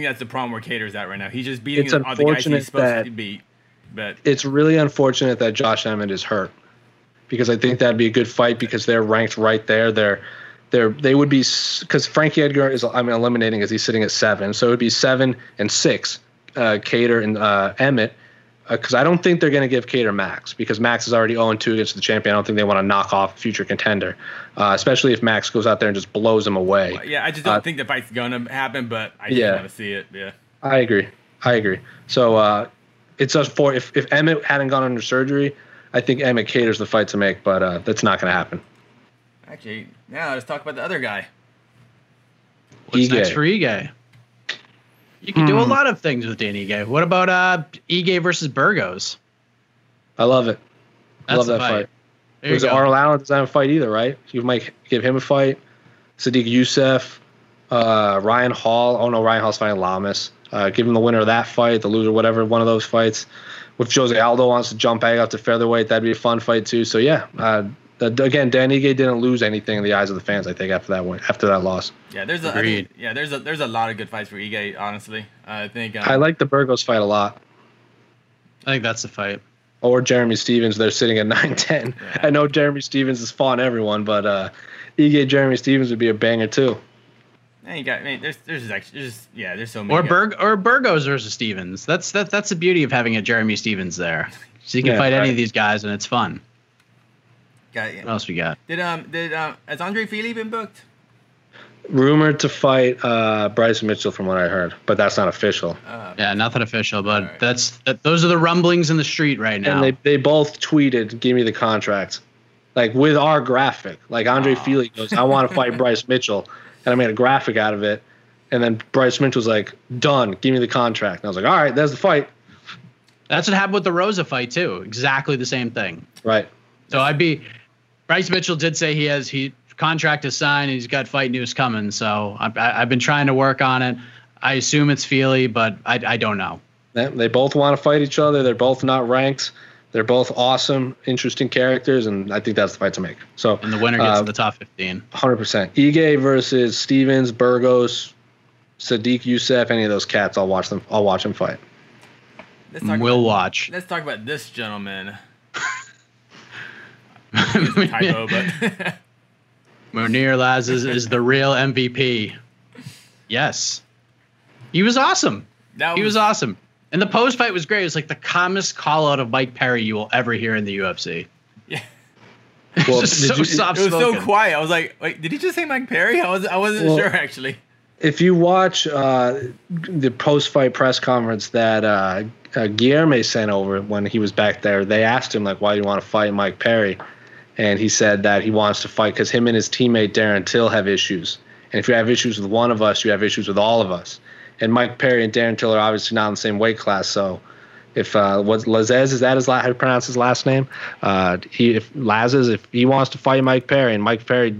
that's the problem where Kattar's at right now. He's just beating all the guys he's supposed to beat. But it's really unfortunate that Josh Emmett is hurt, because I think that'd be a good fight because they're ranked right there. They would be, because Frankie Edgar is eliminating as he's sitting at 7, so it would be 7 and 6, Kattar and Emmett, because I don't think they're going to give Kattar Max, because Max is already 0-2 against the champion. I don't think they want to knock off a future contender, especially if Max goes out there and just blows him away. Well, I just don't think the fight's going to happen, but I just want to see it. Yeah, I agree. So. It's us for if Emmett hadn't gone under surgery, I think Emmett Kattar's the fight to make, but that's not going to happen. Actually, now let's talk about the other guy. What's next for Ige? You can do a lot of things with Dan Ige. What about Ige versus Burgos? I love it. I love that fight. Because Arnold Allen doesn't have a fight either, right? You might give him a fight. Sadiq Youssef, Ryan Hall. Oh no, Ryan Hall's fighting Lamas. Give him the winner of that fight, the loser, whatever, one of those fights. If Jose Aldo wants to jump back up to featherweight, that'd be a fun fight too. So again, Dan Ige didn't lose anything in the eyes of the fans, I think, after that win, after that loss. Yeah, there's a lot of good fights for Ige, honestly. I think I like the Burgos fight a lot. I think that's the fight. Or Jeremy Stevens, they're sitting at 9-10. Yeah. I know Jeremy Stevens has fought everyone, but Ige Jeremy Stevens would be a banger too. And there's so many. Or Burgos versus Stevens. That's the beauty of having a Jeremy Stevens there. So you can fight any of these guys and it's fun. What else we got? Did has Andre Fili been booked? Rumored to fight Bryce Mitchell, from what I heard, but that's not official. Nothing official, but right. Those are the rumblings in the street right now. And they both tweeted, "Give me the contract," like with our graphic. Like Andre Fili goes, "I want to fight Bryce Mitchell." And I made a graphic out of it. And then Bryce Mitchell was like, done, give me the contract. And I was like, all right, there's the fight. That's what happened with the Rosa fight, too. Exactly the same thing. Right. So Bryce Mitchell did say he contract is signed and he's got fight news coming. So I've been trying to work on it. I assume it's Fili, but I don't know. They both want to fight each other. They're both not ranked. They're both awesome, interesting characters, and I think that's the fight to make. So, and the winner gets in the top 15. 100%. Ige versus Stevens, Burgos, Sadiq Youssef, any of those cats, I'll watch them. I'll watch them fight. Let's talk about this gentleman. It's a typo, but Munir Lazzez is the real MVP. Yes, he was awesome. He was awesome. And the post fight was great. It was like the calmest call out of Mike Perry you will ever hear in the UFC. Yeah. Well, it was so quiet. I was like, wait, did he just say Mike Perry? I wasn't sure actually. If you watch the post fight press conference that Guilherme sent over when he was back there, they asked him like, why do you want to fight Mike Perry? And he said that he wants to fight because him and his teammate Darren Till have issues. And if you have issues with one of us, you have issues with all of us. And Mike Perry and Darren Till are obviously not in the same weight class. So if Lazzez, is that how to pronounce his last name? If he wants to fight Mike Perry, and Mike Perry,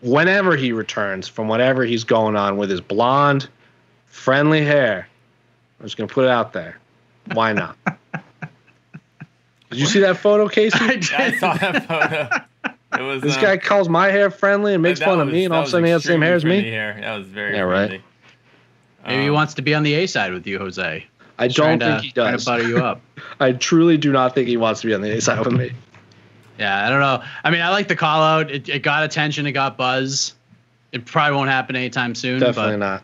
whenever he returns from whatever he's going on with his blonde, friendly hair, I'm just going to put it out there. Why not? Did you see that photo, Casey? I saw that photo. It was, this guy calls my hair friendly and makes fun of me, and all of a sudden he has the same hair as me. That was very friendly. Right. Maybe he wants to be on the A side with you, Jose. I don't think he does. Trying to butter you up. I truly do not think he wants to be on the A side with me. Yeah, I don't know. I mean, I like the call out. It got attention. It got buzz. It probably won't happen anytime soon. Definitely not.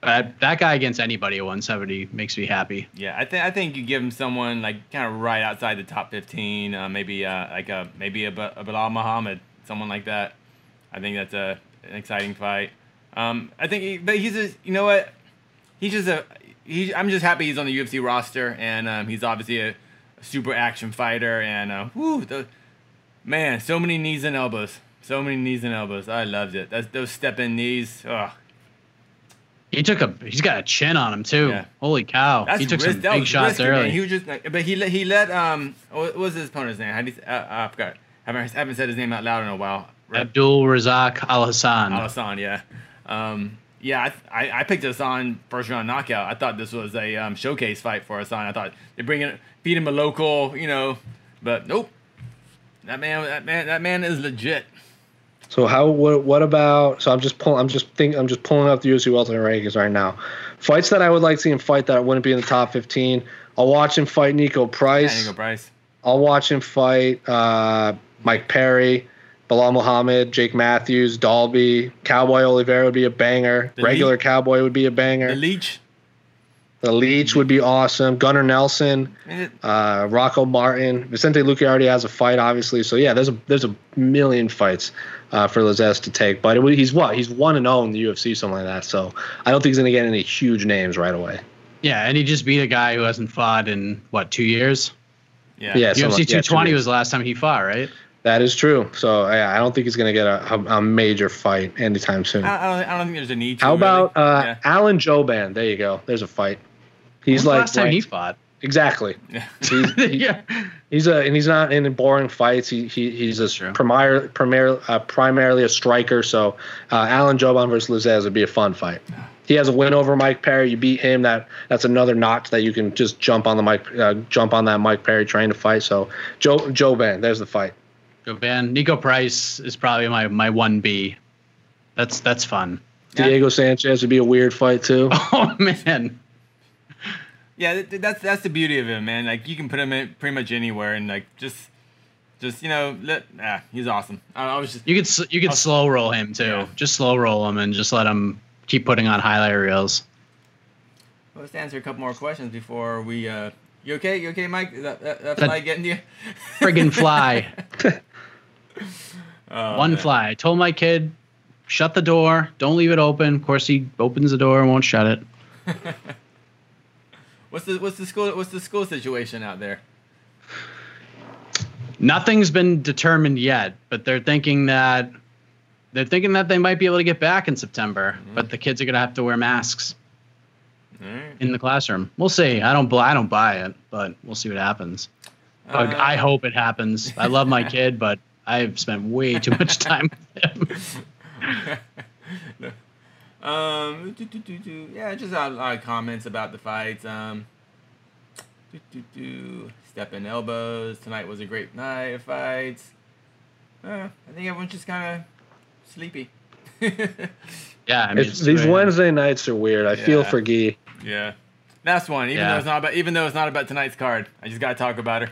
But that guy against anybody at 170 makes me happy. Yeah, I think you give him someone like kind of right outside the top 15. Maybe a Bilal Muhammad, someone like that. I think that's an exciting fight. I'm just happy he's on the UFC roster, and he's obviously a super action fighter. And man, so many knees and elbows, I loved it. Those step in knees. Ugh. He's got a chin on him too. Yeah. Holy cow! He took some big shots early. He was just like, but he let what was his opponent's name? I forgot. I haven't said his name out loud in a while. Abdul Razak Al Hassan. Yeah. Yeah, I picked Hassan first round knockout. I thought this was a showcase fight for Hassan. I thought they feed him a local, but nope. That man is legit. So I'm just pulling up the UFC welterweight rankings right now. Fights that I would like to see him fight that wouldn't be in the top 15. I'll watch him fight Nico Price. Yeah, Nico Price. I'll watch him fight Mike Perry, Bilal Muhammad, Jake Matthews, Dalby, Cowboy Oliveira would be a banger. Cowboy would be a banger. The Leech would be awesome. Gunnar Nelson, Rocco Martin. Vicente Luque already has a fight, obviously. So, yeah, there's a million fights for Lazzez to take. But he's 1-0 in the UFC, something like that. So I don't think he's going to get any huge names right away. Yeah, and he just beat a guy who hasn't fought in, 2 years? Yeah UFC 220 was the last time he fought, right? That is true. So yeah, I don't think he's going to get a major fight anytime soon. I don't think there's a need to. How about Alan Joban? There you go. There's a fight. He's like last time he fought. Exactly. Yeah. He's not in boring fights. He's a primarily a striker. So Alan Joban versus Lazzez would be a fun fight. He has a win over Mike Perry. You beat him. That's another notch that you can just jump on that Mike Perry train to fight. So Joban, there's the fight. Nico Price is probably my 1B. That's fun. Diego Sanchez would be a weird fight too. Oh man. Yeah, that's the beauty of him, man. Like you can put him in pretty much anywhere, and like just he's awesome. You could slow roll him too. Yeah. Just slow roll him and just let him keep putting on highlight reels. Well, let's answer a couple more questions before we. You okay? You okay, Mike? Is that fly getting you? Friggin' fly. Fly. I told my kid, shut the door. Don't leave it open. Of course, he opens the door and won't shut it. What's the school situation out there? Nothing's been determined yet, but they're thinking that they might be able to get back in September. Mm-hmm. But the kids are gonna have to wear masks in the classroom. We'll see. I don't buy it, but we'll see what happens. I hope it happens. I love my kid, but I've spent way too much time with him. Yeah, just a lot of comments about the fights. Step in elbows. Tonight was a great night of fights. I think everyone's just kind of sleepy. Yeah, I mean, these Wednesday nights are weird. I feel for Gi. Yeah, that's one. Even though it's not about, even though it's not about tonight's card, I just gotta talk about her.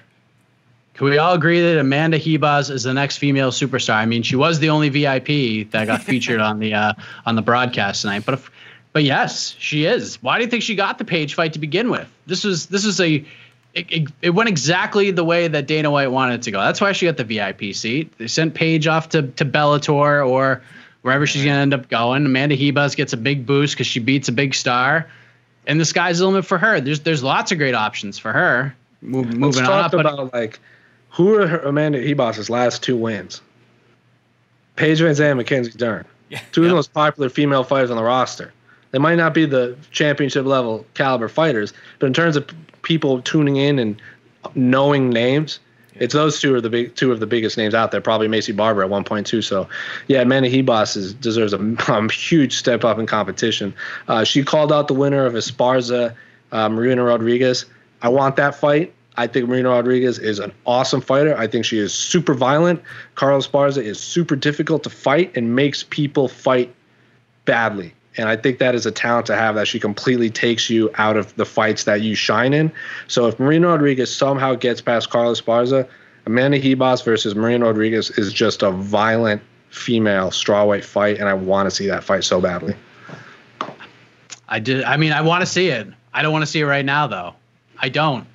Can we all agree that Amanda Hibas is the next female superstar? I mean, she was the only VIP that got featured on the broadcast tonight. But if, but yes, she is. Why do you think she got the Paige fight to begin with? It went exactly the way that Dana White wanted it to go. That's why she got the VIP seat. They sent Paige off to Bellator or wherever she's going to end up going. Amanda Hibas gets a big boost because she beats a big star. And the sky's the limit for her. There's lots of great options for her. Moving on up. Let's talk about, like, who are Amanda Hibas' last two wins? Paige VanZant and Mackenzie Dern. Yeah. Two of the most popular female fighters on the roster. They might not be the championship-level caliber fighters, but in terms of people tuning in and knowing names, it's those two are the big two of the biggest names out there. Probably Macy Barber at 1.2. So, yeah, Amanda Hibas deserves a huge step up in competition. She called out the winner of Esparza, Marina Rodriguez. I want that fight. I think Marina Rodriguez is an awesome fighter. I think she is super violent. Carlos Esparza is super difficult to fight and makes people fight badly. And I think that is a talent to have, that she completely takes you out of the fights that you shine in. So if Marina Rodriguez somehow gets past Carlos Esparza, Amanda Hibas versus Marina Rodriguez is just a violent female strawweight fight, and I want to see that fight so badly. I mean, I want to see it. I don't want to see it right now, though. I don't.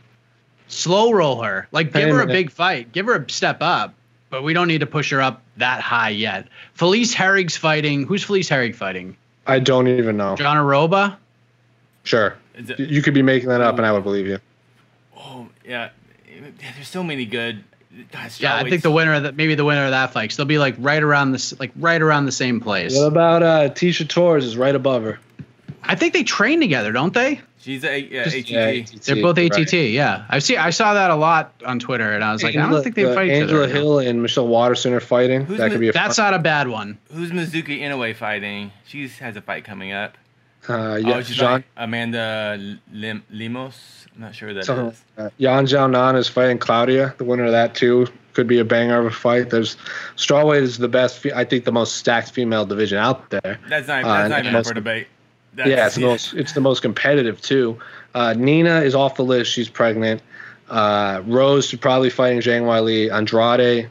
Slow roll her. Like, give her a big fight. Give her a step up. But we don't need to push her up that high yet. Felice Herrig's fighting. Who's Felice Herrig fighting? I don't even know. John Aroba? Sure. You could be making that up, and I would believe you. Oh, yeah. There's so many good. Gosh, yeah, I think the winner of that, maybe the winner of that fight. So they'll be like right around this, like right around the same place. What about Tisha Torres is right above her? I think they train together, don't they? She's ATT. Yeah, ATT. They're both ATT. Right. Yeah, I saw that a lot on Twitter, and I was like, I don't think they fight each other. Angela Hill and Michelle Waterson are fighting. That could be a fight. That's not a bad one. Who's Mizuki Inoue fighting? She has a fight coming up. She's like Amanda Limos. I'm not sure who that is. Yan Zhao Nan is fighting Claudia. The winner of that too could be a banger of a fight. There's strawweight is the best. I think the most stacked female division out there. That's not even up for debate. It's the most competitive too. Nina is off the list. She's pregnant. Rose should probably fighting Zhang Weili. Andrade,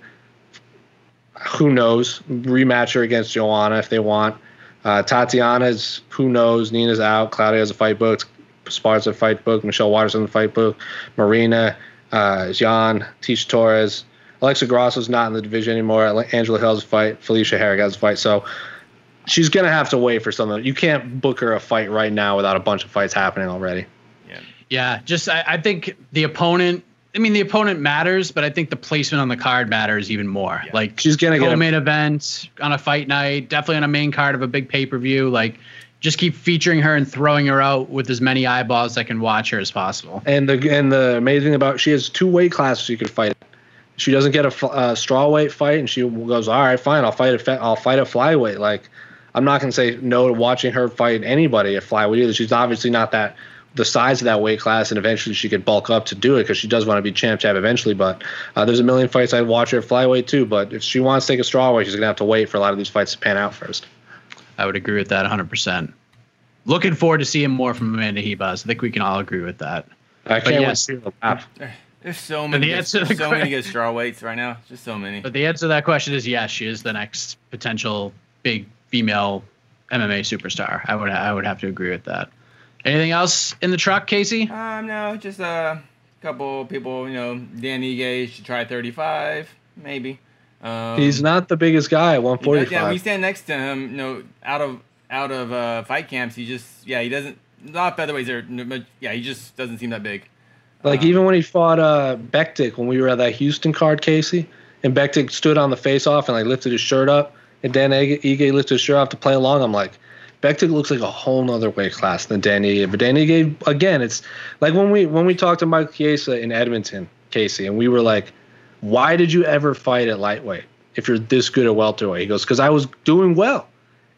who knows? Rematch her against Joanna if they want. Tatiana's, who knows? Nina's out. Claudia has a fight book. Sparta's a fight book. Michelle Waters on the fight book. Marina, Jan, Tisha Torres. Alexa Grasso's not in the division anymore. Angela Hill's a fight. Felicia Herrig has a fight. So she's going to have to wait for something. You can't book her a fight right now without a bunch of fights happening already. Yeah. Just I think the opponent – I mean, the opponent matters, but I think the placement on the card matters even more. Yeah. Like, she's going to get a main event on a fight night, definitely on a main card of a big pay-per-view. Like, just keep featuring her and throwing her out with as many eyeballs that can watch her as possible. And the amazing thing about – she has two weight classes you could fight. She doesn't get a strawweight fight, and she goes, all right, fine, I'll fight a flyweight. Like, I'm not going to say no to watching her fight anybody at flyweight either. She's obviously not that the size of that weight class, and eventually she could bulk up to do it because she does want to be champ eventually. But there's a million fights I'd watch her at flyweight too. But if she wants to take a strawweight, she's going to have to wait for a lot of these fights to pan out first. I would agree with that 100%. Looking forward to seeing more from Amanda Hibas. I think we can all agree with that. I can't wait to see her. There's so many. There's so many good strawweights right now. Just so many. But the answer to that question is yes. She is the next potential big female MMA superstar. I would have to agree with that. Anything else in the truck, Casey? No, just a couple people. You know, Dan Ige should try 35, maybe. He's not the biggest guy at 145. Yeah, we stand next to him. You know, out of fight camps, he doesn't. A lot of featherweights are. Yeah, he just doesn't seem that big. Like, even when he fought Bektik when we were at that Houston card, Casey, and Bektik stood on the face-off and, like, lifted his shirt up, and Dan Ige lifted his shirt off to play along. I'm like, Bektik looks like a whole other weight class than Dan Ige. But Dan Ige, again, it's like when we talked to Mike Chiesa in Edmonton, Casey, and we were like, why did you ever fight at lightweight if you're this good at welterweight? He goes, because I was doing well.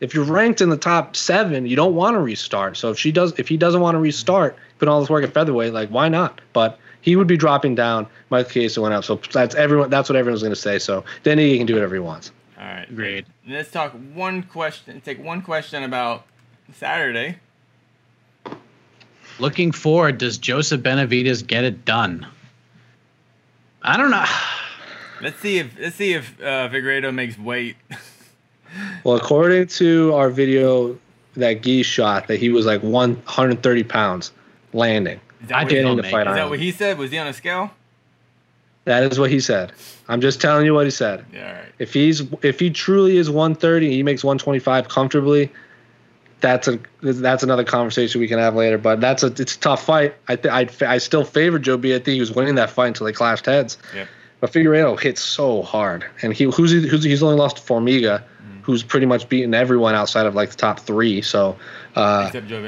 If you're ranked in the top 7, you don't want to restart. So if he doesn't want to restart, put all this work at featherweight, like, why not? But he would be dropping down. Michael Chiesa went up. So that's what everyone's going to say. So Dan Ige can do whatever he wants. All right. Great. Let's talk one question. Take one question about Saturday. Looking forward, does Joseph Benavidez get it done? I don't know. Let's see if Figueiredo makes weight. Well, according to our video that Guy shot, that he was like 130 pounds landing. I didn't fight on. Is that what he said? Was he on a scale? That is what he said. I'm just telling you what he said. Yeah, all right. If he truly is 130, he makes 125 comfortably. That's another conversation we can have later, but it's a tough fight. I still favor Joe B. I think he was winning that fight until they clashed heads. Yep. But Figueiredo hits so hard, and he's only lost to Formiga, who's pretty much beaten everyone outside of like the top three. So except Joe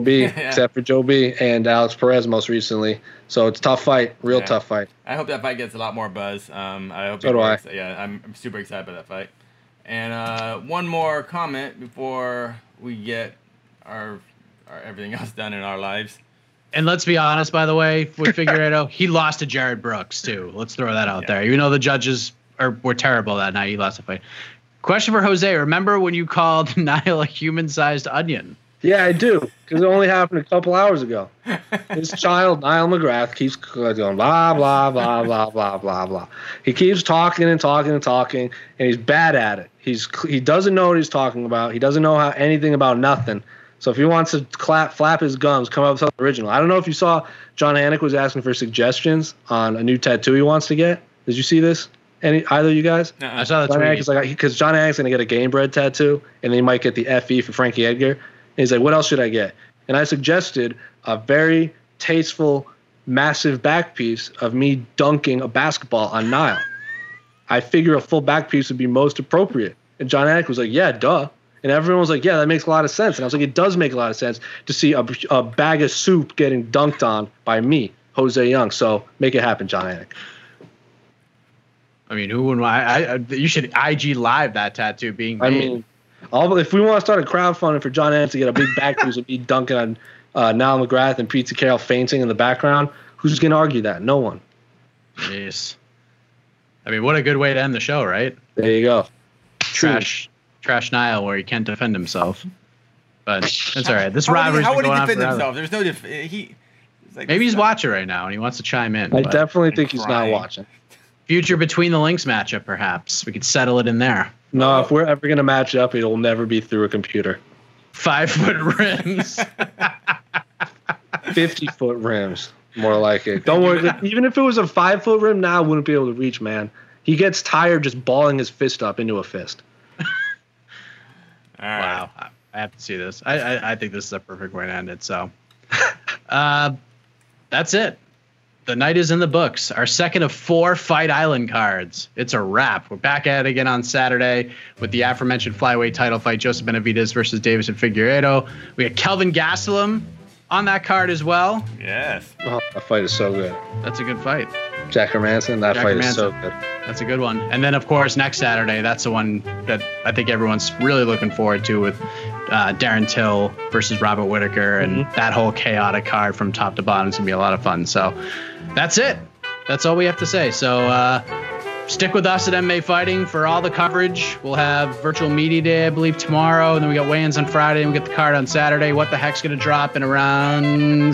B, yeah. Except for Joe B. and Alex Perez most recently. So it's a tough fight, real tough fight. I hope that fight gets a lot more buzz. I hope. So do I. Yeah, I'm super excited about that fight. And one more comment before we get our everything else done in our lives. And let's be honest, by the way, with Figueiredo, he lost to Jared Brooks too. Let's throw that out there. Even though the judges were terrible that night, he lost the fight. Question for Jose: remember when you called Niall a human-sized onion? Yeah, I do, because it only happened a couple hours ago. This child, Niall McGrath, keeps going blah, blah, blah, blah, blah, blah, blah. He keeps talking and talking and talking, and he's bad at it. He doesn't know what he's talking about. He doesn't know anything about nothing. So if he wants to flap his gums, come up with something original. I don't know if you saw John Anik was asking for suggestions on a new tattoo he wants to get. Did you see this? Either of you guys? Uh-uh. I saw that tweet. Because John Anik's going to get a Game Bread tattoo, and then he might get the FE for Frankie Edgar. And he's like, what else should I get? And I suggested a very tasteful, massive back piece of me dunking a basketball on Niall. I figure a full back piece would be most appropriate. And John Anik was like, yeah, duh. And everyone was like, yeah, that makes a lot of sense. And I was like, it does make a lot of sense to see a bag of soup getting dunked on by me, Jose Youngs. So make it happen, John Anik. I mean, who wouldn't? You should IG live that tattoo being made. I mean, if we want to start a crowdfunding for John Anik to get a big back piece of me dunking on Niall McGrath and Pete Carroll fainting in the background, who's going to argue that? No one. Jeez. I mean, what a good way to end the show, right? There you go. Trash Niall, where he can't defend himself. But that's all right. This rivalry's been going on forever. How would he defend himself? There's no maybe he's watching right now, and he wants to chime in. I definitely think he's not watching. Future Between the Links matchup, perhaps. We could settle it in there. No, if we're ever going to match up, it'll never be through a computer. 5-foot rims. 50-foot rims, more like it. Don't worry. Even if it was a 5-foot rim, now I wouldn't be able to reach, man. He gets tired just balling his fist up into a fist. All right. Wow. I have to see this. I think this is a perfect way to end it. So that's it. The night is in the books. Our second of 4 Fight Island cards. It's a wrap. We're back at it again on Saturday with the aforementioned flyweight title fight, Joseph Benavidez versus Davison Figueiredo. We got Kelvin Gastelum on that card as well. Yes. Oh, that fight is so good. That's a good fight. Jack Hermanson, that fight is so good. That's a good one. And then, of course, next Saturday, that's the one that I think everyone's really looking forward to with Darren Till versus Robert Whittaker, and that whole chaotic card from top to bottom is going to be a lot of fun. So that's it. That's all we have to say. So stick with us at MMA Fighting for all the coverage. We'll have virtual media day, I believe, tomorrow, and then we got weigh-ins on Friday, and we get the card on Saturday. What the Heck's going to drop in around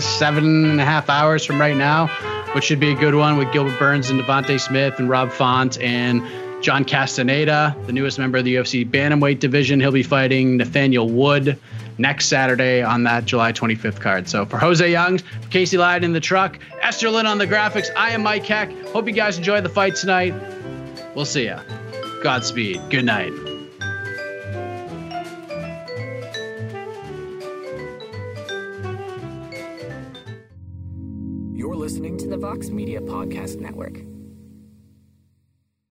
7.5 hours from right now, which should be a good one with Gilbert Burns and Devontae Smith and Rob Font and John Castaneda, the newest member of the UFC bantamweight division. He'll be fighting Nathaniel Wood next Saturday on that July 25th card. So for Jose Youngs, for Casey Lydon in the truck, Esther Lynn on the graphics, I am Mike Heck. Hope you guys enjoyed the fight tonight. We'll see ya. Godspeed. Good night. You're listening to the Vox Media Podcast Network.